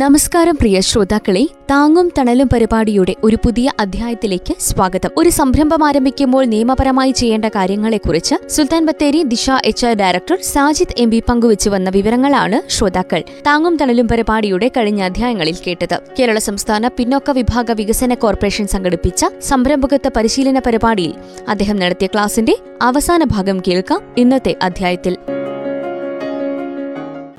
നമസ്കാരം പ്രിയ ശ്രോതാക്കളെ, താങ്ങും തണലും പരിപാടിയുടെ ഒരു പുതിയ അധ്യായത്തിലേക്ക് സ്വാഗതം. ഒരു സംരംഭം ആരംഭിക്കുമ്പോൾ നിയമപരമായി ചെയ്യേണ്ട കാര്യങ്ങളെക്കുറിച്ച് സുൽത്താൻ ബത്തേരി ദിശ HR ഡയറക്ടർ സാജിദ് MV പങ്കുവച്ചു വന്ന വിവരങ്ങളാണ് ശ്രോതാക്കൾ താങ്ങും തണലും പരിപാടിയുടെ കഴിഞ്ഞ അധ്യായങ്ങളിൽ കേട്ടത്. കേരള സംസ്ഥാന പിന്നോക്ക വിഭാഗ വികസന കോർപ്പറേഷൻ സംഘടിപ്പിച്ച സംരംഭകത്വ പരിശീലന പരിപാടിയിൽ അദ്ദേഹം നടത്തിയ ക്ലാസിന്റെ അവസാന ഭാഗം കേൾക്കാം ഇന്നത്തെ അധ്യായത്തിൽ.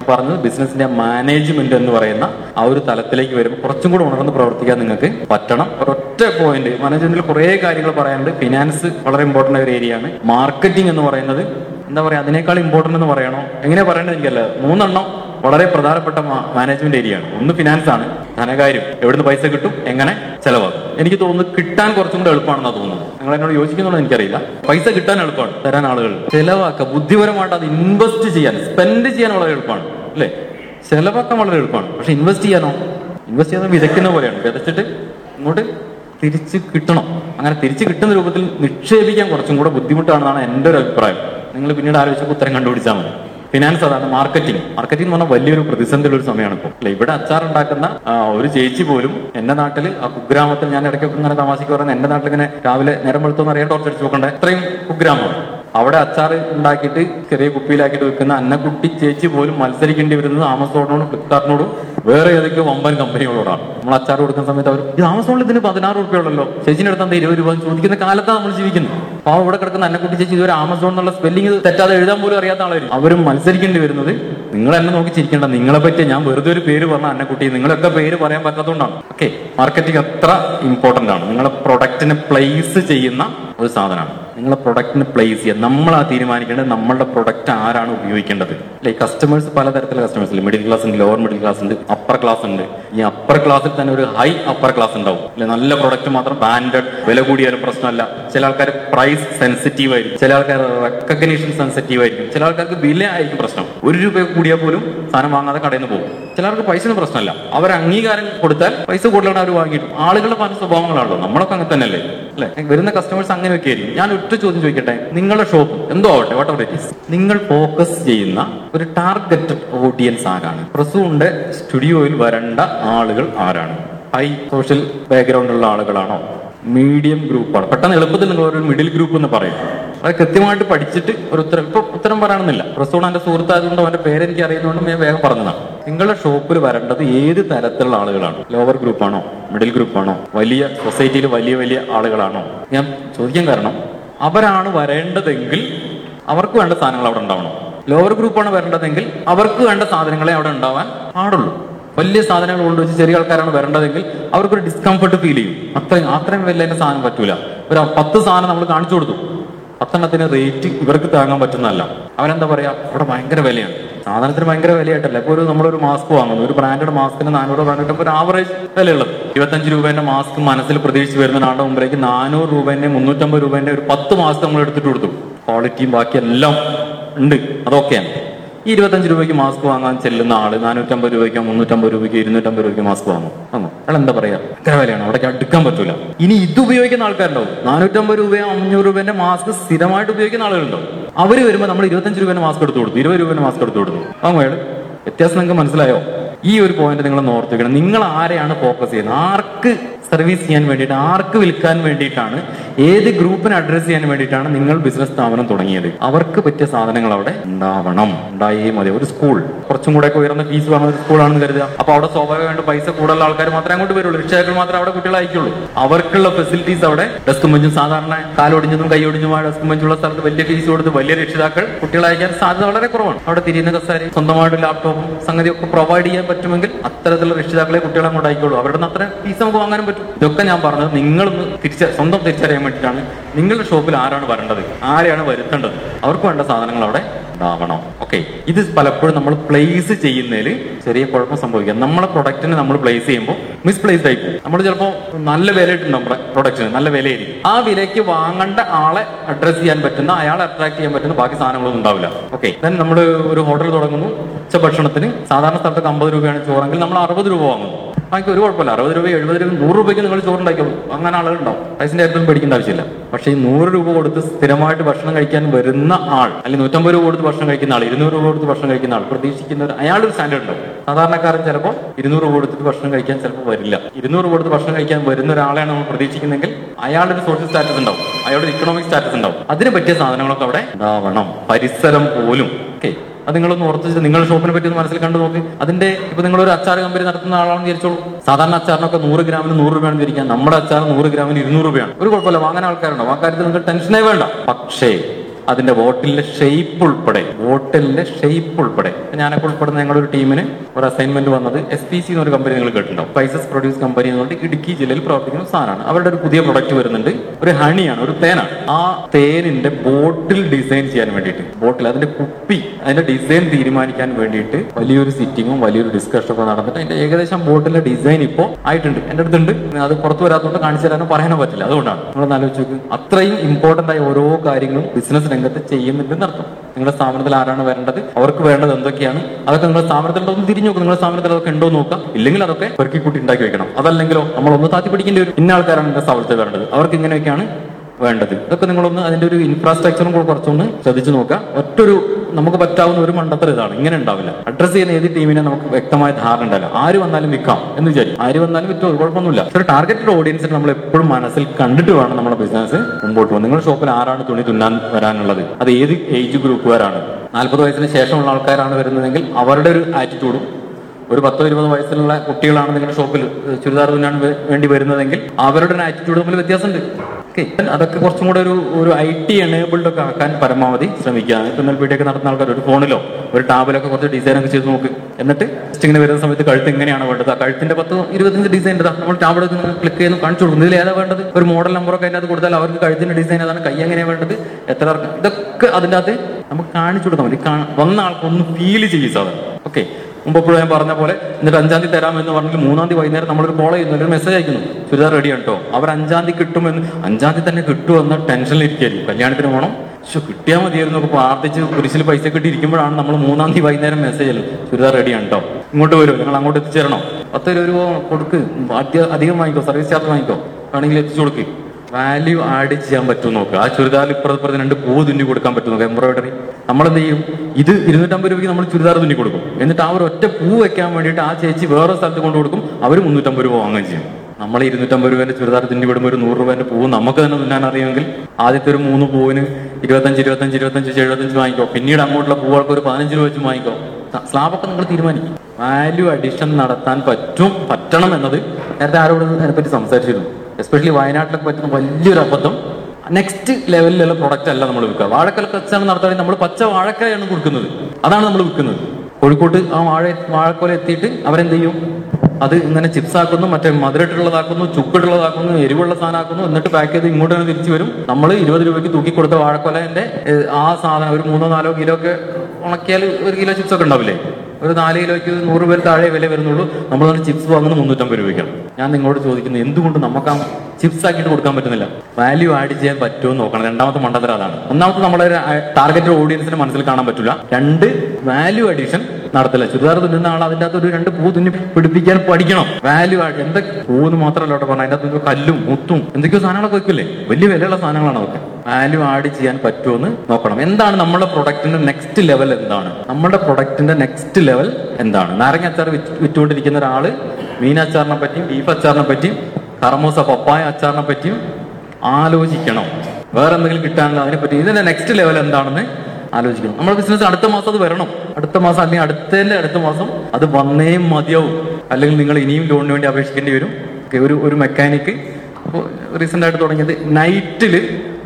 പറഞ്ഞത് ബിസിനസിന്റെ മാനേജ്മെന്റ് എന്ന് പറയുന്ന ആ ഒരു തലത്തിലേക്ക് വരുമ്പോൾ കുറച്ചും കൂടെ ഉണർന്ന് പ്രവർത്തിക്കാൻ നിങ്ങൾക്ക് പറ്റണം. ഒരൊറ്റ പോയിന്റ് മാനേജ്മെന്റിൽ കുറേ കാര്യങ്ങൾ പറയാനുണ്ട്. ഫിനാൻസ് വളരെ ഇമ്പോർട്ടൻ്റ് ആയ ഒരു ഏരിയ ആണ്. മാർക്കറ്റിംഗ് എന്ന് പറയുന്നത് എന്താ പറയുക, അതിനേക്കാൾ ഇമ്പോർട്ടൻ്റ് എന്ന് പറയണോ, എങ്ങനെ പറയേണ്ടത് എനിക്കല്ല. മൂന്നെണ്ണം വളരെ പ്രധാനപ്പെട്ട മാനേജ്മെന്റ് ഏരിയയാണ്. ഒന്ന് ഫിനാൻസ് ആണ്, ധനകാര്യം, എവിടുന്ന് പൈസ കിട്ടും, എങ്ങനെ ചെലവാകും. എനിക്ക് തോന്നുന്നു കിട്ടാൻ കുറച്ചും കൂടെ എളുപ്പമാണെന്നാണ് തോന്നുന്നത്. നിങ്ങൾ എന്നോട് യോജിക്കുന്നുണ്ടോ എനിക്കറിയില്ല. പൈസ കിട്ടാൻ എളുപ്പമാണ്, തരാൻ ആളുകൾ. ചെലവാക്കുക ബുദ്ധിപരമായിട്ട് അത് ഇൻവെസ്റ്റ് ചെയ്യാൻ, സ്പെൻഡ് ചെയ്യാൻ വളരെ എളുപ്പമാണ് അല്ലേ, ചെലവാക്കാൻ വളരെ എളുപ്പമാണ്. പക്ഷെ ഇൻവെസ്റ്റ് ചെയ്യാൻ വിതയ്ക്കുന്ന പോലെയാണ്, വിതച്ചിട്ട് ഇങ്ങോട്ട് തിരിച്ച് കിട്ടണം. അങ്ങനെ തിരിച്ച് കിട്ടുന്ന രൂപത്തിൽ നിക്ഷേപിക്കാൻ കുറച്ചും കൂടെ ബുദ്ധിമുട്ടാണെന്നാണ് എൻ്റെ ഒരു അഭിപ്രായം. നിങ്ങൾ പിന്നീട് ആലോചിച്ചപ്പോൾ ഉത്തരം കണ്ടുപിടിച്ചാൽ മതി. ഫിനാൻസ് അതാണ്. മാർക്കറ്റിംഗ് എന്ന് പറഞ്ഞാൽ വലിയൊരു പ്രതിസന്ധിയുള്ള ഒരു സമയമാണ് ഇപ്പോൾ അല്ലെ. ഇവിടെ അച്ചാർ ഉണ്ടാക്കുന്ന ഒരു ചേച്ചി പോലും എന്റെ നാട്ടിൽ, ആ കുഗ്രാമത്തിൽ, ഞാൻ ഇടയ്ക്കൊക്കെ ഇങ്ങനെ താമസിക്കുക പറയുന്നത്, എന്റെ നാട്ടിൽ ഇങ്ങനെ രാവിലെ നേരം വെളുത്തൊന്നും അറിയാൻ ടോർച്ചടിച്ച് നോക്കണ്ടേ, ഇത്രയും കുഗ്രാമം. അവിടെ അച്ചാർ ഉണ്ടാക്കിയിട്ട് ചെറിയ കുപ്പിയിലാക്കിയിട്ട് വെക്കുന്ന അന്നക്കുട്ടി ചേച്ചി പോലും മത്സരിക്കേണ്ടി വരുന്നത് ആമസോണിനോടും ഫ്ലിപ്കാർട്ടിനോടും വേറെ ഏതൊക്കെയോ വമ്പൻ കമ്പനികളോടാണ്. നമ്മൾ അച്ചാർ കൊടുക്കുന്ന സമയത്ത് അവർ ഇത് ആമസോണിൽ ഇതിന് 16 രൂപ ഉള്ളല്ലോ, ചേച്ചിയുടെ അടുത്ത് 20 രൂപ ചോദിക്കുന്ന കാലത്താണ് നമ്മൾ ജീവിക്കുന്നത്. അപ്പോൾ ഇവിടെ കിടക്കുന്ന അന്നക്കുട്ടി ചേച്ചി ഇതുവരെ ആമസോൺ എന്നുള്ള സ്പെല്ലിംഗ് തെറ്റാതെ എഴുതാൻ പോലും അറിയാത്ത ആളായിരുന്നു. അവരും മത്സരിക്കേണ്ടി വരുന്നത്. നിങ്ങൾ എന്നെ നോക്കി ചിരിക്കേണ്ട, നിങ്ങളെപ്പറ്റി ഞാൻ വെറുതെ ഒരു പേര് പറഞ്ഞ അന്നക്കുട്ടി, നിങ്ങളൊക്കെ പേര് പറയാൻ പറ്റാത്തതുകൊണ്ടാണ്. ഓക്കെ, മാർക്കറ്റിംഗ് അത്ര ഇമ്പോർട്ടൻ്റ് ആണ്. നിങ്ങളുടെ പ്രൊഡക്റ്റിനെ പ്ലേസ് ചെയ്യുന്ന ഒരു സാധനമാണ്. നിങ്ങളുടെ പ്രൊഡക്റ്റിന് പ്ലേസ് ചെയ്യാൻ നമ്മളാ തീരുമാനിക്കേണ്ടത്. നമ്മളുടെ പ്രൊഡക്റ്റ് ആരാണ് ഉപയോഗിക്കേണ്ടത് അല്ലെ. കസ്റ്റമേഴ്സ് പലതരത്തിലുള്ള കസ്റ്റമേഴ്സ് ഉണ്ട്. മിഡിൽ ക്ലാസ് ഉണ്ട്, ലോവർ മിഡിൽ ക്ലാസ് ഉണ്ട്, അപ്പർ ക്ലാസ് ഉണ്ട്. ഈ അപ്പർ ക്ലാസ്സിൽ തന്നെ ഒരു ഹൈ അപ്പർ ക്ലാസ് ഉണ്ടാവും അല്ലെ. നല്ല പ്രൊഡക്റ്റ് മാത്രം ബ്രാൻഡഡ്, വില കൂടിയാലും പ്രശ്നമല്ല. ചില ആൾക്കാർ പ്രൈസ് സെൻസിറ്റീവ് ആയിരിക്കും, ചില ആൾക്കാർ റെക്കഗ്നീഷൻ സെൻസിറ്റീവ് ആയിരിക്കും, ചില ആൾക്കാർക്ക് വില ആയിരിക്കും പ്രശ്നം. 1 രൂപ കൂടിയാൽ പോലും സാധനം വാങ്ങാതെ കടയിൽ നിന്ന് പോകും. ചിലർക്ക് പൈസ പ്രശ്നമല്ല, അവർ അംഗീകാരം കൊടുത്താൽ പൈസ കൂടുതലാണ് അവർ വാങ്ങിയിട്ടു. ആളുകളുടെ പല സ്വഭാവങ്ങളാണല്ലോ. നമ്മളൊക്കെ അങ്ങനെ തന്നെ അല്ലേ അല്ലെ. വരുന്ന കസ്റ്റമേഴ്സ് അങ്ങനെയൊക്കെ ആയിരിക്കും. ഞാൻ ഒറ്റ ചോദ്യം ചോദിക്കട്ടെ, നിങ്ങളുടെ ഷോപ്പ് എന്തോ ആവട്ടെ, വാട്ടവർ ഇറ്റ് ഈസ്, നിങ്ങൾ ഫോക്കസ് ചെയ്യുന്ന ഒരു ടാർഗറ്റ് ഓഡിയൻസ് ആരാണ്? പ്രസൂന്റെ സ്റ്റുഡിയോയിൽ വരേണ്ട ആളുകൾ ആരാണ്? ഹൈ സോഷ്യൽ ബാക്ക്ഗ്രൗണ്ട് ഉള്ള ആളുകളാണോ, മീഡിയം ഗ്രൂപ്പാണ്? പെട്ടെന്ന് എളുപ്പത്തിൽ നിങ്ങൾ ഒരു മിഡിൽ ഗ്രൂപ്പ് എന്ന് പറയും. അത് കൃത്യമായിട്ട് പഠിച്ചിട്ട് ഒരു ഉത്തരം, ഇപ്പം ഉത്തരം പറയണമെന്നില്ല. പ്രസൂൺ എൻ്റെ സുഹൃത്തായതുകൊണ്ടും അവൻ്റെ പേരെനിക്ക് അറിയുന്നതുകൊണ്ടും ഞാൻ വേഗം പറഞ്ഞതാണ്. നിങ്ങളുടെ ഷോപ്പിൽ വരേണ്ടത് ഏത് തരത്തിലുള്ള ആളുകളാണ്? ലോവർ ഗ്രൂപ്പാണോ, മിഡിൽ ഗ്രൂപ്പാണോ, വലിയ സൊസൈറ്റിയിൽ വലിയ വലിയ ആളുകളാണോ? ഞാൻ ചോദിക്കാൻ കാരണം അവരാണ് വരേണ്ടതെങ്കിൽ അവർക്ക് വേണ്ട സാധനങ്ങൾ അവിടെ ഉണ്ടാവണം. ലോവർ ഗ്രൂപ്പാണ് വരേണ്ടതെങ്കിൽ അവർക്ക് വേണ്ട സാധനങ്ങളെ അവിടെ ഉണ്ടാവാൻ പാടുള്ളൂ. വലിയ സാധനങ്ങൾ കൊണ്ടുവച്ച് ചെറിയ ആൾക്കാരാണ് വരേണ്ടതെങ്കിൽ അവർക്കൊരു ഡിസ്കംഫർട്ട് ഫീൽ ചെയ്യും. അത്രയും വലിയ സാധനം പറ്റൂല. ഒരു 10 സാധനം നമ്മൾ കാണിച്ചു കൊടുത്തു, 10 എണ്ണത്തിന് റേറ്റ് ഇവർക്ക് താങ്ങാൻ പറ്റുന്നതല്ല. അവരെന്താ പറയാ, അവിടെ ഭയങ്കര വിലയാണ്. സാധനത്തിന് ഭയങ്കര വിലയായിട്ടല്ല. ഇപ്പോൾ ഒരു നമ്മളൊരു മാസ്ക് വാങ്ങുന്നു, ഒരു ബ്രാൻഡഡ് മാസ്കിന് 400 രൂപ കിട്ടുമ്പോൾ ഒരു ആവറേജ് വിലയുള്ളത്. 25 രൂപേന്റെ മാസ്ക് മനസ്സിൽ പ്രതീക്ഷിച്ച് വരുന്ന ആളുടെ മുമ്പിലേക്ക് 400 രൂപേന്റെ 350 രൂപേന്റെ ഒരു 10 മാസ്ക് നമ്മൾ എടുത്തിട്ട് കൊടുത്തു. ക്വാളിറ്റിയും ബാക്കിയെല്ലാം ഉണ്ട്, അതൊക്കെയാണ്. ഈ 25 രൂപയ്ക്ക് മാസ്ക് വാങ്ങാൻ ചെല്ലുന്ന ആള് 450 രൂപയ്ക്കോ 350 രൂപയ്ക്കോ 250 രൂപയ്ക്ക് മാസ്ക് വാങ്ങും. അയാൾ എന്താ പറയാ, ഇത്ര വിലയാണ്, അവിടേക്ക് അടുക്കാൻ പറ്റൂല. ഇനി ഇത് ഉപയോഗിക്കുന്ന ആൾക്കാരുണ്ടാവും. 450 രൂപയോ 500 രൂപേന്റെ മാസ്ക് സ്ഥിരമായിട്ട് ഉപയോഗിക്കുന്ന ആളുകളുണ്ടാവും. അവര് വരുമ്പോൾ നമ്മൾ 25 രൂപേന്റെ മാസ്ക് എടുത്തു കൊടുത്തു, 20 രൂപേന്റെ മാസ്ക് എടുത്തു കൊടുത്തു. അയാൾ വ്യത്യാസം നിങ്ങൾക്ക് മനസ്സിലായോ? ഈ ഒരു പോയിന്റ് നിങ്ങൾ ഓർത്ത് വെക്കണം. നിങ്ങൾ ആരെയാണ് ഫോക്കസ് ചെയ്യുന്നത്? ആർക്ക് സർവീസ് ചെയ്യാൻ വേണ്ടിയിട്ട്, ആർക്ക് വിൽക്കാൻ വേണ്ടിയിട്ടാണ്, ഏത് ഗ്രൂപ്പിനെ അഡ്രസ്സ് ചെയ്യാൻ വേണ്ടിയിട്ടാണ് നിങ്ങൾ ബിസിനസ് സ്ഥാപനം തുടങ്ങിയത്? അവർക്ക് പറ്റിയ സാധനങ്ങൾ അവിടെ ഉണ്ടായേ മതി. ഒരു സ്കൂൾ കുറച്ചും കൂടെ ഉയർന്ന ഫീസ് വാങ്ങുന്ന ഒരു സ്കൂളാണെന്ന് കരുതുക. അപ്പൊ അവിടെ സ്വാഭാവികമായിട്ട് പൈസ കൂടുതലുള്ള ആൾക്കാർ മാത്രമേ അങ്ങോട്ട് വരുള്ളൂ, രക്ഷിതാക്കൾ മാത്രമേ അവിടെ കുട്ടികളെ അയക്കുള്ളൂ. അവർക്കുള്ള ഫെസിലിറ്റീസ് അവിടെ ഡെസ്കും ബെഞ്ചും, സാധാരണ കാലൊടിഞ്ഞതും കൈയൊടിഞ്ഞുമായ ഡെസ്കും ബെഞ്ചുള്ള സ്ഥലത്ത് വലിയ ഫീസ് കൊടുത്ത് വലിയ രക്ഷിതാക്കൾ കുട്ടികളെ അയക്കാൻ സാധ്യത വളരെ കുറവാണ്. അവിടെ തിരിയുന്ന കസാരി, സ്വന്തമായിട്ട് ലാപ്ടോപ്പും സംഗതിയൊക്കെ പ്രൊവൈഡ് ചെയ്യാൻ പറ്റുമെങ്കിൽ അത്തരത്തിലുള്ള രക്ഷിതാക്കളെ കുട്ടികളെ അങ്ങോട്ട് അയക്കുള്ളൂ. അവരുടെ നിന്ന് അത്ര ഫീസ് നമുക്ക് വാങ്ങാനും പറ്റും. ഇതൊക്കെ ഞാൻ പറഞ്ഞത് നിങ്ങളൊന്ന് സ്വന്തം തിരിച്ചറിയാൻ വേണ്ടിയിട്ടാണ്. നിങ്ങളുടെ ഷോപ്പിൽ ആരാണ് വരേണ്ടത്, ആരെയാണ് വരുത്തേണ്ടത്, അവർക്ക് വേണ്ട സാധനങ്ങൾ അവിടെ ഉണ്ടാവണം. ഓക്കെ, ഇത് പലപ്പോഴും നമ്മൾ പ്ലേസ് ചെയ്യുന്നതിൽ ചെറിയ കുഴപ്പം സംഭവിക്കാം. നമ്മളെ പ്രൊഡക്റ്റിനെ നമ്മൾ പ്ലേസ് ചെയ്യുമ്പോൾ മിസ്പ്ലേസ്ഡ് ആയി പോകും. നമ്മൾ ചിലപ്പോൾ നല്ല വിലയിട്ടുണ്ടാവും, പ്രൊഡക്റ്റിന് നല്ല വിലയായിരിക്കും. ആ വിലയ്ക്ക് വാങ്ങേണ്ട ആളെ അഡ്രസ് ചെയ്യാൻ പറ്റുന്ന, അയാളെ അട്രാക്ട് ചെയ്യാൻ പറ്റുന്ന ബാക്കി സാധനങ്ങളൊന്നും ഉണ്ടാവില്ല. ഓക്കെ, ദെൻ നമ്മൾ ഒരു ഹോട്ടൽ തുടങ്ങുന്നു. ഉച്ചഭക്ഷണത്തിന് സാധാരണ സ്ഥലത്ത് 50 രൂപയാണ് ചോറെങ്കിൽ നമ്മൾ 60 രൂപ വാങ്ങുന്നു. വാങ്ങിക്ക് ഒരു കുഴപ്പമില്ല, 60 രൂപ 70 രൂപ 100 രൂപയ്ക്ക് നിങ്ങൾ ചോറുണ്ടാക്കിയുള്ളൂ. അങ്ങനെ ആളുകളുണ്ടാവും, പൈസന്റെ കാര്യത്തിൽ പേടിക്കേണ്ട ആവശ്യമില്ല. പക്ഷേ ഈ 100 രൂപ കൊടുത്ത് സ്ഥിരമായിട്ട് ഭക്ഷണം കഴിക്കാൻ വരുന്ന ആൾ, അല്ലെങ്കിൽ 150 രൂപ കൊടുത്ത് ഭക്ഷണം കഴിക്കുന്ന ആൾ, 200 രൂപ കൊടുത്ത് ഭക്ഷണം കഴിക്കുന്ന ആൾ പ്രതീക്ഷിക്കുന്ന ഒരു അയാളൊരു സ്റ്റാൻഡേർഡ് ഉണ്ടാവും. സാധാരണക്കാരൻ ചിലപ്പോൾ 200 രൂപ കൊടുത്തിട്ട് ഭക്ഷണം കഴിക്കാൻ ചിലപ്പോൾ വരില്ല. 200 രൂപ കൊടുത്ത് ഭക്ഷണം കഴിക്കാൻ വരുന്ന ഒരാളെയാണ് നമ്മൾ പ്രതീക്ഷിക്കുന്നെങ്കിൽ അയാളൊരു സോഷ്യൽ സ്റ്റാറ്റസ് ഉണ്ടാവും, അയാളൊരു ഇക്കണോമിക് സ്റ്റാറ്റസ് ഉണ്ടാവും. അതിന് പറ്റിയ സാധനങ്ങളൊക്കെ അവിടെ ഉണ്ടാവണം. പരിസരം പോലും. ഓക്കെ, അത് നിങ്ങളൊന്ന് ഓർത്ത് നിങ്ങൾ ഷോപ്പിനെ പറ്റി ഒന്ന് മനസ്സിൽ കണ്ടു നോക്കി. അതിന്റെ ഇപ്പൊ നിങ്ങളൊരു അച്ചാർ കമ്പനി നടത്തുന്ന ആളാണെന്ന് വിചാരിച്ചോളൂ. സാധാരണ അച്ചാറിനൊക്കെ 100 ഗ്രാമിന് 100 രൂപയാണെന്ന് വിചാരിക്കാം. നമ്മുടെ അച്ചാർ 100 ഗ്രാമിന് 200 രൂപയാണ്. ഒരു കുഴപ്പമില്ല, വാങ്ങാൻ ആൾക്കാരുണ്ടോ, ആ കാര്യത്തിൽ നിങ്ങൾക്ക് ടെൻഷനേ വേണ്ട. പക്ഷേ അതിന്റെ ബോട്ടിലിന്റെ ഷേപ്പ് ഉൾപ്പെടെ, ഞാനൊക്കെ ഉൾപ്പെടുന്ന ഞങ്ങളൊരു ടീമിന് ഒരു അസൈൻമെന്റ് വന്നത് SPC എന്നൊരു കമ്പനി നിങ്ങൾ കേട്ടിട്ടുണ്ടോ, സ്പൈസസ് പ്രൊഡ്യൂസ് കമ്പനി എന്നുകൊണ്ട് ഇടുക്കി ജില്ലയിൽ പ്രവർത്തിക്കുന്ന സാധനമാണ്. അവരുടെ ഒരു പുതിയ പ്രൊഡക്റ്റ് വരുന്നുണ്ട്, ഒരു ഹണിയാണ്, ഒരു തേനാണ്. ആ തേനിന്റെ ബോട്ടിൽ ഡിസൈൻ ചെയ്യാൻ വേണ്ടിയിട്ട്, ബോട്ടിൽ അതിന്റെ കുപ്പി, അതിന്റെ ഡിസൈൻ തീരുമാനിക്കാൻ വേണ്ടിയിട്ട് വലിയൊരു സിറ്റിങ്ങും വലിയൊരു ഡിസ്കഷനൊക്കെ നടന്നിട്ട് അതിന്റെ ഏകദേശം ബോട്ടിലിന്റെ ഡിസൈൻ ഇപ്പോൾ ആയിട്ടുണ്ട്. എൻ്റെ അടുത്തുണ്ട്, അത് പുറത്തു വരാത്തതുകൊണ്ട് കാണിച്ചു തരാനോ പറയാനോ പറ്റില്ല. അതുകൊണ്ടാണ് നമ്മളൊന്ന് ആലോചിച്ച് നോക്ക്. അത്രയും ഇമ്പോർട്ടന്റ് ആയ ഓരോ കാര്യങ്ങളും ബിസിനസ് രംഗത്ത് ചെയ്യുന്നുണ്ടെന്നർത്ഥം. നിങ്ങളുടെ സ്ഥാപനത്തിൽ ആരാണ് വരേണ്ടത്, അവർക്ക് വേണ്ടത് എന്തൊക്കെയാണ്, അതൊക്കെ നിങ്ങളുടെ സ്ഥാപനത്തിൻ്റെ ഒന്ന് തിരിഞ്ഞു നോക്കുക. നിങ്ങളുടെ സ്ഥാപനത്തിൽ അതൊക്കെ ഉണ്ടോ നോക്കുക, ഇല്ലെങ്കിൽ അതൊക്കെ പെറുക്കി കൂട്ടി ഉണ്ടാക്കി വെക്കണം. അതല്ലെങ്കിലോ നമ്മളൊന്ന് താത്തി പിടിക്കേണ്ടി വരും. ഇന്ന ആൾക്കാരാണ് നിങ്ങളുടെ സ്ഥാപനത്തിൽ വരേണ്ടത്, അവർക്ക് ഇങ്ങനെയൊക്കെയാണ് വേണ്ടത്. ഇതൊക്കെ നിങ്ങളൊന്ന് അതിന്റെ ഒരു ഇൻഫ്രാസ്ട്രക്ചറും കൂടെ കുറച്ചൊന്ന് ശ്രദ്ധിച്ചു നോക്കുക. ഒറ്റൊരു നമുക്ക് പറ്റാവുന്ന ഒരു മണ്ടത്തര ഇതാണ്, ഇങ്ങനെ ഉണ്ടാവില്ല. അഡ്രസ് ചെയ്യുന്ന ഏത് ടീമിനെ നമുക്ക് വ്യക്തമായ ധാരണ ഉണ്ടാവില്ല. ആര് വന്നാലും വിൽക്കാം എന്ന് വിചാരിക്കും, ആര് വന്നാലും വിറ്റോ, കുഴപ്പമൊന്നുമില്ല. ഒരു ടാർഗറ്റഡ് ഓഡിയൻസിന് നമ്മൾ എപ്പോഴും മനസ്സിൽ കണ്ടിട്ട് വേണം നമ്മുടെ ബിസിനസ് മുമ്പോട്ട് പോകും. നിങ്ങളുടെ ഷോപ്പിൽ ആരാണ് തുണി തുന്നാൻ വരാനുള്ളത്, അത് ഏത് ഏജ് ഗ്രൂപ്പുകാരാണ്. 40 വയസ്സിന് ശേഷമുള്ള ആൾക്കാരാണ് വരുന്നതെങ്കിൽ അവരുടെ ഒരു ആറ്റിറ്റ്യൂഡും, ഒരു 10-20 വയസ്സിലുള്ള കുട്ടികളാണ് നിങ്ങളുടെ ഷോപ്പിൽ ചുരിദാർ തുന്നാൻ വേണ്ടി വരുന്നതെങ്കിൽ അവരുടെ ഒരു ആറ്റിറ്റ്യൂഡ് തമ്മിൽ വ്യത്യാസമുണ്ട്. അതൊക്കെ കുറച്ചും കൂടെ ഒരു IT എനേബിൾഡ് ഒക്കെ ആക്കാൻ പരമാവധി ശ്രമിക്കുക. തുന്നൽ പീടിയൊക്കെ നടത്തുന്ന ആൾക്കാർ ഒരു ഫോണിലോ ഒരു ടാബിലൊക്കെ കുറച്ച് ഡിസൈനൊക്കെ ചെയ്ത് നോക്ക്. എന്നിട്ട് ഇങ്ങനെ വരുന്ന സമയത്ത് കഴുത്ത് എങ്ങനെയാണ് വേണ്ടത്, ആ കഴുത്തിന്റെ 10-25 ഡിസൈൻ ഇതാണ് നമ്മൾ ടാബിൽ ക്ലിക്ക് ചെയ്ത് കാണിച്ചു കൊടുക്കുന്നത്. ഇതിൽ ഏതാ വേണ്ടത്, ഒരു മോഡൽ നമ്പറൊക്കെ അതിനകത്ത് കൊടുത്താൽ അവർക്ക് കഴുത്തിന്റെ ഡിസൈൻ ഏതാണ്, കൈ എങ്ങനെയാണ് വേണ്ടത്, എത്ര, ഇതൊക്കെ അതിൻ്റെ അകത്ത് നമുക്ക് കാണിച്ചു കൊടുക്കാൻ വേണ്ടി വന്ന ആൾക്കൊന്ന് ഫീൽ ചെയ്യും സാധനം. ഓക്കെ, മുമ്പപ്പോഴും ഞാൻ പറഞ്ഞ പോലെ എന്നിട്ട് 5-ാം തീയതി തരാമെന്ന് പറഞ്ഞിട്ട് 3-ാം തീയതി വൈകുന്നേരം നമ്മളൊരു കോൾ ചെയ്യുന്നു, ഒരു മെസ്സേജ് അയക്കുന്നു, ചുരിദാർ റെഡിയാണ് കേട്ടോ, അവർ 5-ാം തീയതി കിട്ടുമെന്ന്. 5-ാം തീയതി തന്നെ കിട്ടുമെന്ന് ടെൻഷനിലിരിക്കുകയായിരിക്കും. കല്യാണത്തിന് പോകണം, പക്ഷെ കിട്ടിയാൽ മതിയായിരുന്നു ഒക്കെ പ്രാർത്ഥിച്ച് കുരിശിൽ പൈസ കിട്ടിയിരിക്കുമ്പോഴാണ് നമ്മൾ 3-ാം തീയതി വൈകുന്നേരം മെസ്സേജ് ചെയ്യുന്നത്, ചുരിദാർ റെഡിയാണ് കേട്ടോ, ഇങ്ങോട്ട് വരുമോ, നിങ്ങൾ അങ്ങോട്ട് എത്തിച്ചേരണോ, 10 രൂപ കൊടുക്ക്, അധികം വാങ്ങിക്കോ, സർവീസ് ചാർജ് വാങ്ങിക്കോ, വേണമെങ്കിൽ എത്തിച്ചു കൊടുക്ക്. വാല്യൂ ആഡ് ചെയ്യാൻ പറ്റുമോ നോക്കുക. ആ ചുരിദാർ ഇപ്പുറത്ത് 2 പൂ തുന്നി കൊടുക്കാൻ പറ്റുമോ നോക്കുക, എംബ്രോയിഡറി. നമ്മളെന്ത് ചെയ്യും, ഇത് 250 രൂപയ്ക്ക് നമ്മൾ ചുരിദാർ തുന്നി കൊടുക്കും, എന്നിട്ട് ആ ഒരു ഒറ്റ പൂ വെക്കാൻ വേണ്ടിയിട്ട് ആ ചേച്ചി വേറെ സ്ഥലത്ത് കൊണ്ടു കൊടുക്കും, അവർ 350 രൂപ വാങ്ങുകയും ചെയ്യും. നമ്മൾ 250 രൂപേൻ്റെ ചുരിദാർ തുന്നി വിടുമ്പോൾ ഒരു 100 രൂപേൻ്റെ പൂ നമുക്ക് തന്നെ തുന്നാൻ അറിയുമെങ്കിൽ ആദ്യത്തെ ഒരു 3 പൂവിന് 25 വാങ്ങിക്കോ, പിന്നീട് അങ്ങോട്ടുള്ള പൂവൾക്ക് ഒരു 15 രൂപ വെച്ച് വാങ്ങിക്കോ. സ്ലാബൊക്കെ നിങ്ങൾ തീരുമാനിക്കും. വാല്യൂ അഡീഷൻ നടത്താൻ പറ്റണം എന്നത് നേരത്തെ ആരോട് അതിനെപ്പറ്റി സംസാരിച്ചിരുന്നു. എസ്പെഷ്യലി വയനാട്ടിലൊക്കെ പറ്റുന്ന വലിയൊരു അബദ്ധം, നെക്സ്റ്റ് ലെവലിലുള്ള പ്രൊഡക്റ്റ് അല്ല നമ്മൾ വിൽക്കുക. വാഴക്കൽ കച്ചവടം നടത്തുകയാണെങ്കിൽ നമ്മൾ പച്ച വാഴക്കയാണ് കൊടുക്കുന്നത്, അതാണ് നമ്മൾ വിൽക്കുന്നത്. കോഴിക്കോട്ട് ആ വാഴക്കോല എത്തിയിട്ട് അവരെന്ത് ചെയ്യും, അത് ഇങ്ങനെ ചിപ്സ് ആക്കുന്നു, മറ്റേ മധുരട്ടുള്ളതാക്കുന്നു, ചുക്കിട്ടുള്ളതാക്കുന്നു, എരിവുള്ള സാധനമാക്കുന്നു, എന്നിട്ട് പാക്ക് ചെയ്ത് ഇങ്ങോട്ട് തന്നെ തിരിച്ചു വരും. നമ്മൾ 20 രൂപയ്ക്ക് തൂക്കി കൊടുത്ത വാഴക്കോലന്റെ ആ സാധനം ഒരു 3-4 കിലോ ഒക്കെ ഉണക്കിയാൽ 1 കിലോ ചിപ്സ് ഒക്കെ ഉണ്ടാവില്ലേ, ഒരു 4 കിലോയ്ക്ക് 100 രൂപ താഴെ വില വരുന്നുള്ളൂ. നമ്മൾ തന്നെ ചിപ്സ് വാങ്ങുന്നത് 350 രൂപയ്ക്കാണ്. ഞാൻ നിങ്ങളോട് ചോദിക്കുന്നത് എന്തുകൊണ്ട് നമുക്ക് ആ ചിപ്സ് ആക്കിയിട്ട് കൊടുക്കാൻ പറ്റുന്നില്ല? വാല്യൂ ആഡ് ചെയ്യാൻ പറ്റുമോ നോക്കണം. രണ്ടാമത്തെ മണ്ടത്തരം അതാണ്. ഒന്നാമത്തെ നമ്മുടെ ടാർഗറ്റഡ് ഓഡിയൻസിന് മനസ്സിൽ കാണാൻ പറ്റില്ല. 2, വാല്യൂ അഡീഷൻ നടത്തില്ല. ചുരിദാർ തുന്നുന്ന ആൾ അതിൻ്റെ അകത്ത് ഒരു 2 പൂ തുന്നി പിടിപ്പിക്കാൻ പഠിക്കണം. വാല്യൂ ആഡ് എന്താ പൂന്ന് മാത്രമല്ല കേട്ടോ പറഞ്ഞാൽ, അതിൻ്റെ അകത്ത് കല്ലും മുത്തും എന്തൊക്കെയോ സാധനങ്ങളൊക്കെ വയ്ക്കില്ലേ, വലിയ വിലയുള്ള സാധനങ്ങളാണ് അതൊക്കെ. വാല്യൂ ആഡ് ചെയ്യാൻ പറ്റുമെന്ന് നോക്കണം. എന്താണ് നമ്മുടെ പ്രൊഡക്റ്റിന്റെ നെക്സ്റ്റ് ലെവൽ, എന്താണ് നമ്മുടെ പ്രൊഡക്റ്റിന്റെ നെക്സ്റ്റ് ലെവൽ എന്താണ്? നാരങ്ങ അച്ചാർ വിറ്റുകൊണ്ടിരിക്കുന്ന ഒരാൾ മീനച്ചാറിനെ പറ്റിയും ബീഫ് അച്ചാറിനെ പറ്റിയും കർമോസ പപ്പായ അച്ചാറിനെ പറ്റിയും ആലോചിക്കണം. വേറെ എന്തെങ്കിലും കിട്ടാനുള്ള അതിനെപ്പറ്റി ഇതിന്റെ നെക്സ്റ്റ് ലെവൽ എന്താണെന്ന് ആലോചിക്കണം. നമ്മുടെ ബിസിനസ് അടുത്ത മാസം അത് വരണം, അടുത്ത മാസം അല്ലെങ്കിൽ അടുത്ത മാസം അത് വന്നേ മതിയാവും. അല്ലെങ്കിൽ നിങ്ങൾ ഇനിയും ലോണിന് വേണ്ടി അപേക്ഷിക്കേണ്ടി വരും. ഒരു മെക്കാനിക് ഇപ്പോൾ റീസെന്റ് ആയിട്ട് തുടങ്ങിയത് നൈറ്റിൽ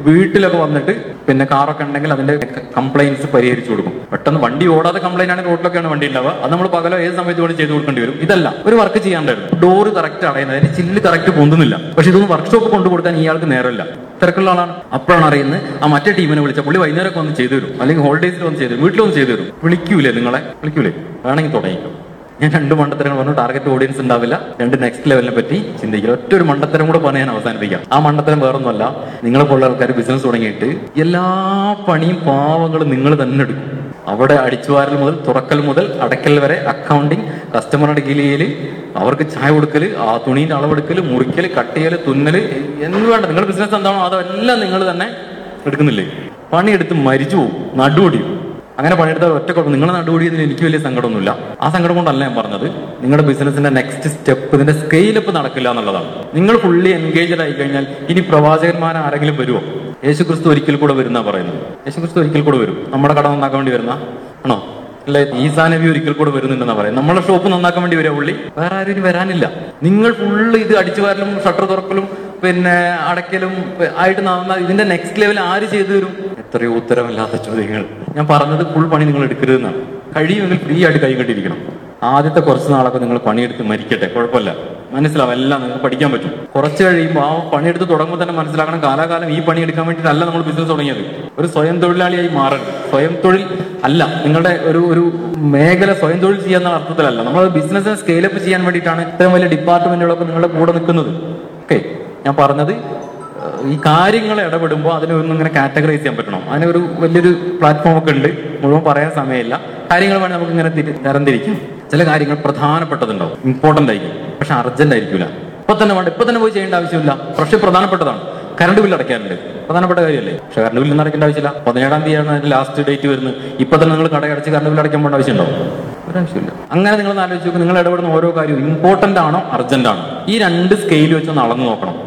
വീട്ടിലൊക്കെ വന്നിട്ട് പിന്നെ കാറൊക്കെ ഉണ്ടെങ്കിൽ അതിന്റെ കംപ്ലൈൻസ് പരിഹരിച്ചു കൊടുക്കും. പെട്ടെന്ന് വണ്ടി ഓടാതെ കംപ്ലൈന്റ് ആണ് റോഡിലൊക്കെയാണ് വണ്ടി ഉണ്ടാവുക. അത് നമ്മൾ പകലോ ഏത് സമയത്ത് വേണം ചെയ്തു കൊടുക്കേണ്ടി വരും. ഇതല്ല, ഒരു വർക്ക് ചെയ്യാണ്ടായിരുന്നു. ഡോറ് കറക്റ്റ് അടയുന്നത്, അതിന് ചില്ല് കറക്റ്റ് പൊന്തുന്നില്ല. പക്ഷെ ഇതൊന്നും വർക്ക്ഷോപ്പ് കൊണ്ടുകൊടുക്കാൻ ഇയാൾക്ക് നേരമില്ല, തിരക്കുള്ള ആളാണ്. അപ്പോഴാണ് അറിയുന്നത് ആ മറ്റേ ടീമിനെ വിളിച്ച പുള്ളി വൈകുന്നേരമൊക്കെ വന്ന് ചെയ്തു തരും, അല്ലെങ്കിൽ ഹോളിഡേസിൽ വന്ന് ചെയ്തു തരും, വീട്ടിലൊന്നും ചെയ്തു തരും. വിളിക്കൂലേ, നിങ്ങളെ വിളിക്കൂലേ, വേണമെങ്കിൽ തുടങ്ങിക്കും. ഞാൻ രണ്ട് മണ്ടത്തരങ്ങൾ പറഞ്ഞു, ടാർഗറ്റ് ഓഡിയൻസ് ഉണ്ടാവില്ല. രണ്ട് നെക്സ്റ്റ് ലെവലിനെ പറ്റി ചിന്തിക്കുക. ഒറ്റ ഒരു മണ്ടത്തരം കൂടെ പറഞ്ഞാൽ ഞാൻ അവസാനിപ്പിക്കാം. ആ മണ്ടത്തരം വേറൊന്നുമല്ല, നിങ്ങളെപ്പോലുള്ള ആൾക്കാർ ബിസിനസ് തുടങ്ങിയിട്ട് എല്ലാ പണിയും പാവങ്ങളും നിങ്ങൾ തന്നെ എടുക്കും. അവിടെ അടിച്ചുവാരൽ മുതൽ തുറക്കൽ മുതൽ അടയ്ക്കൽ വരെ അക്കൗണ്ടിങ്, കസ്റ്റമറുടെ കീഴിൽ അവർക്ക് ചായ കൊടുക്കൽ, ആ തുണീൻ്റെ അളവെടുക്കൽ, മുറിക്കൽ, കട്ട് ചെയ്യൽ, തുന്നൽ, എന്ത് വേണ്ട നിങ്ങളുടെ ബിസിനസ് എന്താണോ അതെല്ലാം നിങ്ങൾ തന്നെ എടുക്കുന്നില്ലേ. പണിയെടുത്ത് മരിച്ചു പോകും, നടുപൊടിയും. അങ്ങനെ പണിയെടുത്താൽ ഒറ്റ കുഴപ്പം, നിങ്ങളെ നടുപൊടിയതിന് എനിക്ക് വലിയ സങ്കടമൊന്നുമില്ല. ആ സങ്കടം കൊണ്ടല്ല ഞാൻ പറഞ്ഞത്, നിങ്ങളുടെ ബിസിനസിന്റെ നെക്സ്റ്റ് സ്റ്റെപ്പ്, ഇതിന്റെ സ്കെയിലപ്പ് നടക്കില്ല എന്നുള്ളതാണ്. നിങ്ങൾ ഫുള്ളി എൻഗേജഡ് ആയി കഴിഞ്ഞാൽ ഇനി പ്രവാചകന്മാർ ആരെങ്കിലും വരുമോ? യേശുക്രിസ്തു ഒരിക്കൽ കൂടെ വരുന്ന പറയുന്നത്. യേശുക്രിസ്തു ഒരിക്കൽ കൂടെ വരും, നമ്മുടെ കട നന്നാക്കാൻ വേണ്ടി വരുന്ന ആണോ? അല്ല, ഈസാ നബി ഒരിക്കൽ കൂടെ വരുന്നുണ്ടെന്നാ പറയുന്നത്. നമ്മളെ ഷോപ്പ് നന്നാക്കാൻ വേണ്ടി വരാ പുള്ളി, വേറെ ആരും ഇനി വരാനില്ല. നിങ്ങൾ ഫുള്ള് ഇത് അടിച്ചുവാരലും ഷട്ടർ തുറക്കലും പിന്നെ അടയ്ക്കലും ആയിട്ട് നടന്നാൽ ഇതിന്റെ നെക്സ്റ്റ് ലെവൽ ആര് ചെയ്തു തരും? എത്രയോ ഉത്തരമില്ലാത്ത ചോദ്യങ്ങൾ. ഞാൻ പറഞ്ഞത് ഫുൾ പണി നിങ്ങൾ എടുക്കരുതെന്നാണ്. കഴിയുമെങ്കിൽ ഫ്രീ ആയിട്ട് കൈ കെട്ടിയിരിക്കണം. ആദ്യത്തെ കുറച്ച് നാളൊക്കെ നിങ്ങൾ പണിയെടുത്ത് മരിക്കട്ടെ, കുഴപ്പമില്ല, മനസ്സിലാവും, എല്ലാം നിങ്ങൾക്ക് പഠിക്കാൻ പറ്റും. കുറച്ച് കഴിയുമ്പോൾ ആ പണിയെടുത്ത് തുടങ്ങുമ്പോൾ തന്നെ മനസ്സിലാക്കണം, കാലാകാലം ഈ പണിയെടുക്കാൻ വേണ്ടിയിട്ടല്ല നമ്മൾ ബിസിനസ് തുടങ്ങിയത്. ഒരു സ്വയം തൊഴിലാളിയായി മാറരുത്. സ്വയം തൊഴിൽ അല്ല നിങ്ങളുടെ ഒരു ഒരു മേഖല, സ്വയം തൊഴിൽ ചെയ്യാന്ന അർത്ഥത്തിലല്ല. നമ്മൾ ബിസിനസ്സിനെ സ്കെയിലപ്പ് ചെയ്യാൻ വേണ്ടിയിട്ടാണ് ഇത്രയും വലിയ ഡിപ്പാർട്ട്മെന്റുകളൊക്കെ നിങ്ങളുടെ കൂടെ നിൽക്കുന്നത്. ഓക്കെ, ഞാൻ പറഞ്ഞത് ഈ കാര്യങ്ങൾ ഇടപെടുമ്പോൾ അതിനൊന്നും ഇങ്ങനെ കാറ്റഗറൈസ് ചെയ്യാൻ പറ്റണം. അതിനൊരു വലിയൊരു പ്ലാറ്റ്ഫോം ഒക്കെ ഉണ്ട്, മുഴുവൻ പറയാൻ സമയമില്ല. കാര്യങ്ങൾ വേണമെങ്കിൽ നമുക്ക് ഇങ്ങനെ തരംതിരിക്കും. ചില കാര്യങ്ങൾ പ്രധാനപ്പെട്ടതുണ്ടാവും, ഇമ്പോർട്ടൻ്റ് ആയിരിക്കും, പക്ഷെ അർജന്റ് ആയിരിക്കില്ല. ഇപ്പം തന്നെ വേണ്ട, ഇപ്പം തന്നെ പോയി ചെയ്യേണ്ട ആവശ്യമില്ല. പക്ഷേ പ്രധാനപ്പെട്ടതാണ്, കറണ്ട് ബില്ല് അടയ്ക്കാനുണ്ട്, പ്രധാനപ്പെട്ട കാര്യമല്ലേ. പക്ഷെ കറണ്ട് ബില്ല് ഒന്നും അടയ്ക്കേണ്ട ആവശ്യമില്ല. 17-ാം തീയതിയാണ് അതിന്റെ ലാസ്റ്റ് ഡേറ്റ് വരുന്നത്. ഇപ്പം തന്നെ നിങ്ങൾ കടയടച്ച് കറണ്ട് ബില്ല് അടയ്ക്കാൻ പോകേണ്ട ആവശ്യമുണ്ടാവും, ഒരാവശ്യമില്ല. അങ്ങനെ നിങ്ങൾ ആലോചിച്ച് നോക്കും, നിങ്ങൾ ഇടപെടുന്ന ഓരോ കാര്യവും ഇമ്പോർട്ടൻ്റ് ആണോ അർജന്റ് ആണോ, ഈ രണ്ട് സ്കെയിൽ വെച്ചൊന്ന് അളന്ന് നോക്കണം.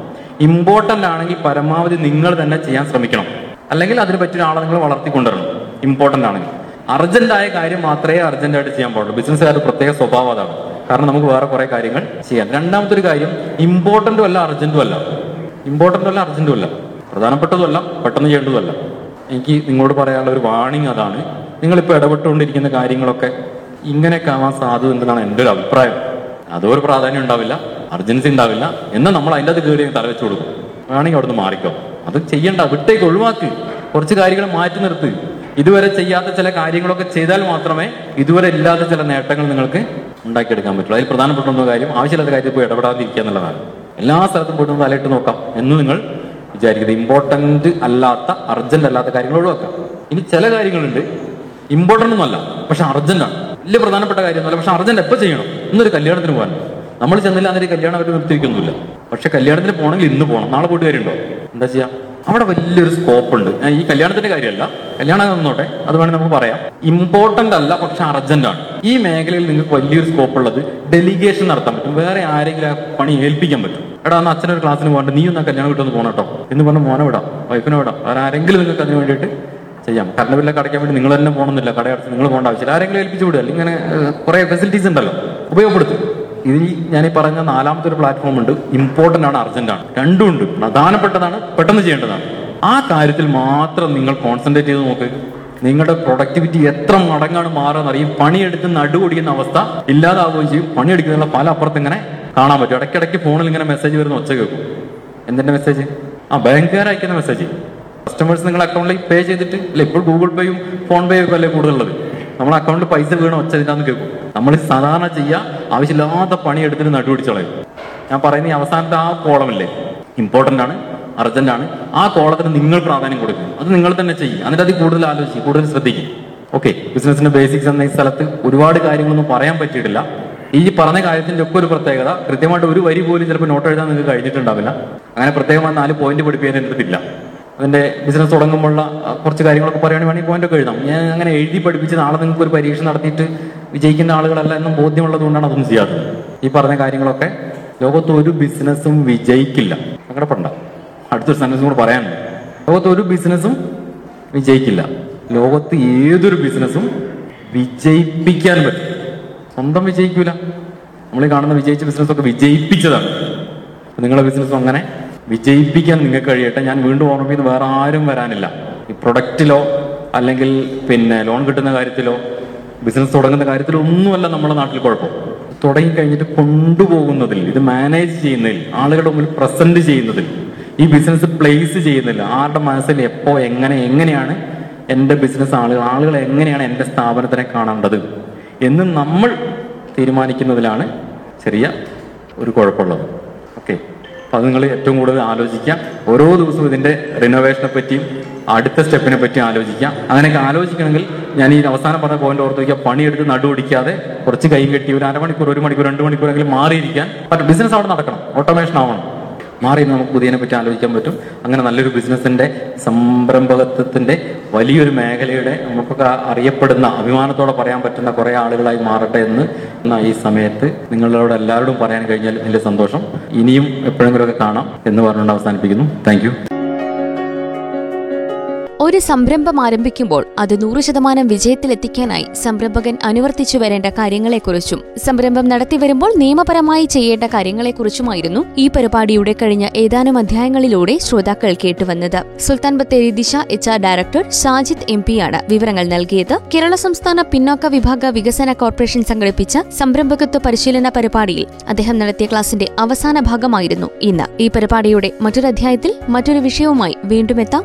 ഇമ്പോർട്ടൻ്റ് ആണെങ്കിൽ പരമാവധി നിങ്ങൾ തന്നെ ചെയ്യാൻ ശ്രമിക്കണം, അല്ലെങ്കിൽ അതിന് പറ്റിയ ആളെ നിങ്ങൾ വളർത്തിക്കൊണ്ടുവരണം. ഇമ്പോർട്ടൻ്റ് ആണെങ്കിൽ അർജന്റായ കാര്യം മാത്രമേ അർജന്റായിട്ട് ചെയ്യാൻ പാടുള്ളൂ. ബിസിനസ്സുകാരുടെ പ്രത്യേക സ്വഭാവം അതാണ്. കാരണം നമുക്ക് വേറെ കുറെ കാര്യങ്ങൾ ചെയ്യാം. രണ്ടാമത്തെ ഒരു കാര്യം, ഇമ്പോർട്ടൻ്റും അല്ല അർജന്റും അല്ല, ഇമ്പോർട്ടൻ്റും അല്ല അർജന്റും അല്ല, പ്രധാനപ്പെട്ടതുമല്ല പെട്ടെന്ന് ചെയ്യേണ്ടതുമല്ല. എനിക്ക് നിങ്ങളോട് പറയാനുള്ള ഒരു വാണിംഗ് അതാണ്. നിങ്ങളിപ്പോൾ ഇടപെട്ടുകൊണ്ടിരിക്കുന്ന കാര്യങ്ങളൊക്കെ ഇങ്ങനെയൊക്കെ ആവാൻ സാധ്യത ഉണ്ടെന്നാണ് എൻ്റെ ഒരു അഭിപ്രായം. അതൊരു പ്രാധാന്യം ഉണ്ടാവില്ല, അർജൻസി ഉണ്ടാവില്ല, എന്നാൽ നമ്മൾ അതിൻ്റെ അത് കയറി തലവെച്ചു കൊടുക്കും. വേണമെങ്കിൽ അവിടുന്ന് മാറിക്കോ, അത് ചെയ്യണ്ട, വിട്ടേക്ക്, ഒഴിവാക്ക്, കുറച്ച് കാര്യങ്ങൾ മാറ്റി നിർത്ത്. ഇതുവരെ ചെയ്യാത്ത ചില കാര്യങ്ങളൊക്കെ ചെയ്താൽ മാത്രമേ ഇതുവരെ ഇല്ലാത്ത ചില നേട്ടങ്ങൾ നിങ്ങൾക്ക് ഉണ്ടാക്കിയെടുക്കാൻ പറ്റുള്ളൂ. അതിൽ പ്രധാനപ്പെട്ട ഒന്നും കാര്യം ആവശ്യമില്ലാത്ത കാര്യത്തിൽ പോയി ഇടപെടാതിരിക്കുക എന്നുള്ളതാണ്. എല്ലാ സ്ഥലത്തും പോയിട്ട് തലയിട്ട് നോക്കാം എന്ന് നിങ്ങൾ വിചാരിക്കുന്നത് ഇമ്പോർട്ടൻ്റ് അല്ലാത്ത അർജന്റ് അല്ലാത്ത കാര്യങ്ങൾ ഒഴിവാക്കാം. ഇനി ചില കാര്യങ്ങളുണ്ട് ഇമ്പോർട്ടൻ്റ് ഒന്നുമല്ല പക്ഷെ അർജന്റാണ്, വലിയ പ്രധാനപ്പെട്ട കാര്യമൊന്നുമല്ല പക്ഷെ അർജന്റ്. എപ്പോൾ ചെയ്യണം? ഇന്നൊരു കല്യാണത്തിന് പോകാൻ നമ്മൾ ചെന്നില്ല, അന്നേരം കല്യാണം അവർ നിർത്തിവെക്കൊന്നുമില്ല. പക്ഷെ കല്യാണത്തിന് പോകണമെങ്കിൽ ഇന്ന് പോകണം, നാളെ പോയിട്ട് കാര്യമുണ്ടോ? എന്താ ചെയ്യാം? അവിടെ വലിയൊരു സ്കോപ്പ് ഉണ്ട്. ഈ കല്യാണത്തിന്റെ കാര്യമല്ല, കല്യാണം നിന്നോട്ടെ, അത് വേണമെങ്കിൽ നമുക്ക് പറയാം. ഇമ്പോർട്ടന്റ് അല്ല പക്ഷെ അർജന്റാണ്. ഈ മേഖലയിൽ നിങ്ങൾക്ക് വലിയൊരു സ്കോപ്പ് ഉള്ളത് ഡെലിഗേഷൻ നടത്താൻ പറ്റും. വേറെ ആരെങ്കിലും ആ പണി ഏൽപ്പിക്കാൻ പറ്റും. എടാ അന്ന് അച്ഛനൊരു ക്ലാസ്സിന് പോകണ്ട, നീ ഒന്ന് കല്യാണം കിട്ടുമെന്ന് പോകണട്ടോ എന്ന് പറഞ്ഞ് മോനെ വിടാം, വൈഫിനെ വിടാം, വേറെ ആരെങ്കിലും നിങ്ങൾക്ക് അതിന് വേണ്ടിയിട്ട് ചെയ്യാം. കറണ്ട് ബില്ലൊക്കെ അടയ്ക്കാൻ വേണ്ടി നിങ്ങൾ തന്നെ പോകണമെന്നില്ല, കടയടച്ച് നിങ്ങൾ പോകേണ്ട ആവശ്യമില്ല, ആരെങ്കിലും ഏൽപ്പിച്ചു വിടുക. അല്ലെങ്കിൽ ഇങ്ങനെ കുറെ ഫെസിലിറ്റീസ് ഉണ്ടല്ലോ, ഉപയോഗപ്പെടുത്തും. ഇതിൽ ഞാൻ ഈ പറഞ്ഞ നാലാമത്തെ ഒരു പ്ലാറ്റ്ഫോം ഉണ്ട്, ഇമ്പോർട്ടൻ്റ് ആണ് അർജന്റ് ആണ്, രണ്ടും ഉണ്ട്. പ്രധാനപ്പെട്ടതാണ് പെട്ടെന്ന് ചെയ്യേണ്ടതാണ്. ആ കാര്യത്തിൽ മാത്രം നിങ്ങൾ കോൺസെൻട്രേറ്റ് ചെയ്ത് നോക്ക്. നിങ്ങളുടെ പ്രൊഡക്ടിവിറ്റി എത്ര മടങ്ങാണ് മാറുന്നറിയും. പണിയെടുത്ത് നടുപൊടിക്കുന്ന അവസ്ഥ ഇല്ലാതാവുകയും ചെയ്യും. പണിയെടുക്കുന്നതിനുള്ള പല അപ്പുറത്ത് ഇങ്ങനെ കാണാൻ പറ്റും. ഇടയ്ക്കിടയ്ക്ക് ഫോണിൽ ഇങ്ങനെ മെസ്സേജ് വരുന്ന ഒച്ച കേൾക്കും. എന്തിൻ്റെ മെസ്സേജ്? ആ ബാങ്കുകാർ അയക്കുന്ന മെസ്സേജ്. കസ്റ്റമേഴ്സ് നിങ്ങളുടെ അക്കൗണ്ടിലേക്ക് പേ ചെയ്തിട്ട് അല്ല, ഇപ്പോൾ ഗൂഗിൾ പേയും ഫോൺ പേയും ഒക്കെ അല്ലേ കൂടുതലുള്ളത്, നമ്മളെ അക്കൗണ്ടിൽ പൈസ വീണ ഒച്ച ഇതിനാന്ന് കേൾക്കും. നമ്മൾ സാധാരണ ചെയ്യുക ആവശ്യമില്ലാത്ത പണിയെടുത്തിട്ട് നടുപിടിച്ചളയും. ഞാൻ പറയുന്ന അവസാനത്തെ ആ കോളമില്ലേ, ഇമ്പോർട്ടൻ്റ് ആണ് അർജന്റ് ആണ്, ആ കോളത്തിന് നിങ്ങൾ പ്രാധാന്യം കൊടുക്കും. അത് നിങ്ങൾ തന്നെ ചെയ്യും. എന്നിട്ട് അത് കൂടുതൽ ആലോചിക്കും, കൂടുതൽ ശ്രദ്ധിക്കും. ഓക്കെ, ബിസിനസിന്റെ ബേസിക്സ് എന്ന ഈ സ്ഥലത്ത് ഒരുപാട് കാര്യങ്ങളൊന്നും പറയാൻ പറ്റിയിട്ടില്ല. ഈ പറഞ്ഞ കാര്യത്തിൻ്റെ ഒക്കെ ഒരു പ്രത്യേകത, കൃത്യമായിട്ട് ഒരു വരി പോലും ചിലപ്പോൾ നോട്ട് എഴുതാൻ നിങ്ങൾക്ക് കഴിഞ്ഞിട്ടുണ്ടാവില്ല. അങ്ങനെ പ്രത്യേകമായി 4 പോയിന്റ് പഠിപ്പിക്കാൻ എൻ്റെ അടുത്തില്ല. അതിൻ്റെ ബിസിനസ് തുടങ്ങുമ്പോഴുള്ള കുറച്ച് കാര്യങ്ങളൊക്കെ പറയുകയാണെങ്കിൽ വേണമെങ്കിൽ പോയിന്റ് ഒക്കെ എഴുതാം. ഞാൻ അങ്ങനെ എഴുതി പഠിപ്പിച്ച് നാളെ നിങ്ങൾക്ക് ഒരു പരീക്ഷ നടത്തിയിട്ട് വിജയിക്കുന്ന ആളുകളല്ല എന്നും ബോധ്യമുള്ളത് കൊണ്ടാണ് അതൊന്നും ചെയ്യാത്തത്. ഈ പറഞ്ഞ കാര്യങ്ങളൊക്കെ ലോകത്ത് ഒരു ബിസിനസ്സും വിജയിക്കില്ല. അങ്ങനെ പണ്ട അടുത്തൊരു സെൻറ്റൻസും കൂടെ പറയാനുണ്ട്. ലോകത്ത് ഒരു ബിസിനസ്സും വിജയിക്കില്ല. ലോകത്ത് ഏതൊരു ബിസിനസ്സും വിജയിപ്പിക്കാൻ പറ്റും, സ്വന്തം വിജയിക്കൂല. നമ്മൾ കാണുന്ന വിജയിച്ച ബിസിനസ്സൊക്കെ വിജയിപ്പിച്ചതാണ്. നിങ്ങളുടെ ബിസിനസ്സും അങ്ങനെ വിജയിപ്പിക്കാൻ നിങ്ങൾക്ക് കഴിയട്ടെ. ഞാൻ വീണ്ടും ഓർമ്മിപ്പിക്കുന്ന വേറെ ആരും വരാനില്ല. ഈ പ്രൊഡക്റ്റിലോ അല്ലെങ്കിൽ പിന്നെ ലോൺ കിട്ടുന്ന കാര്യത്തിലോ ബിസിനസ് തുടങ്ങുന്ന കാര്യത്തിലോ ഒന്നുമല്ല നമ്മുടെ നാട്ടിൽ കുഴപ്പം. തുടങ്ങി കഴിഞ്ഞിട്ട് കൊണ്ടുപോകുന്നതിൽ, ഇത് മാനേജ് ചെയ്യുന്നതിൽ, ആളുകളുടെ മുമ്പിൽ പ്രസന്റ് ചെയ്യുന്നതിൽ, ഈ ബിസിനസ് പ്ലേസ് ചെയ്യുന്നതിൽ, ആരുടെ മനസ്സിൽ എപ്പോൾ എങ്ങനെയാണ് എൻ്റെ ബിസിനസ്, ആളുകൾ എങ്ങനെയാണ് എൻ്റെ സ്ഥാപനത്തിനെ കാണേണ്ടത് എന്ന് നമ്മൾ തീരുമാനിക്കുന്നതിലാണ് ചെറിയ ഒരു കുഴപ്പമുള്ളത്. ഓക്കെ, അപ്പം അത് നിങ്ങൾ ഏറ്റവും കൂടുതൽ ആലോചിക്കാം. ഓരോ ദിവസവും ഇതിൻ്റെ റിനോവേഷനെ പറ്റിയും അടുത്ത സ്റ്റെപ്പിനെ പറ്റിയും ആലോചിക്കാം. അങ്ങനെയൊക്കെ ആലോചിക്കണമെങ്കിൽ ഞാൻ ഈ അവസാനം പറഞ്ഞ പോയിന്റ് ഓർത്ത് വയ്ക്കുക. പണിയെടുത്ത് നടുപിടിക്കാതെ കുറച്ച് കൈ കെട്ടി ഒരു അരമണിക്കൂർ, ഒരു മണിക്കൂർ, രണ്ട് മണിക്കൂറെങ്കിലും മാറിയിരിക്കാൻ പറ്റും. ബിസിനസ് അവിടെ നടക്കണം, ഓട്ടോമേഷൻ ആവണം, മാറി നമുക്ക് പുതിയതിനെ പറ്റി ആലോചിക്കാൻ പറ്റും. അങ്ങനെ നല്ലൊരു ബിസിനസ്സിൻ്റെ, സംരംഭകത്വത്തിൻ്റെ വലിയൊരു മേഖലയുടെ നമുക്കൊക്കെ അറിയപ്പെടുന്ന, അഭിമാനത്തോടെ പറയാൻ പറ്റുന്ന കുറേ ആളുകളായി മാറട്ടെ എന്ന് ഈ സമയത്ത് നിങ്ങളോട് എല്ലാവരോടും പറയാൻ കഴിഞ്ഞാൽ വലിയ സന്തോഷം. ഇനിയും എപ്പോഴെങ്കിലുമൊക്കെ കാണാം എന്ന് പറഞ്ഞുകൊണ്ട് അവസാനിപ്പിക്കുന്നു. Thank you. ഒരു സംരംഭം ആരംഭിക്കുമ്പോൾ അത് 100% വിജയത്തിലെത്തിക്കാനായി സംരംഭകൻ അനുവർത്തിച്ചു വരേണ്ട കാര്യങ്ങളെക്കുറിച്ചും സംരംഭം നടത്തിവരുമ്പോൾ നിയമപരമായി ചെയ്യേണ്ട കാര്യങ്ങളെക്കുറിച്ചുമായിരുന്നു ഈ പരിപാടിയുടെ കഴിഞ്ഞ ഏതാനും അധ്യായങ്ങളിലൂടെ ശ്രോതാക്കൾ കേട്ടുവന്നത്. സുൽത്താൻ ബത്തേരി ദിശ HR ഡയറക്ടർ സാജിദ് MV ആണ് വിവരങ്ങൾ നൽകിയത്. കേരള സംസ്ഥാന പിന്നോക്ക വിഭാഗ വികസന കോർപ്പറേഷൻ സംഘടിപ്പിച്ച സംരംഭകത്വ പരിശീലന പരിപാടിയിൽ അദ്ദേഹം നടത്തിയ ക്ലാസിന്റെ അവസാന ഭാഗമായിരുന്നു ഇന്ന്. ഈ പരിപാടിയുടെ മറ്റൊരു അധ്യായത്തിൽ മറ്റൊരു വിഷയവുമായി വീണ്ടും എത്താം.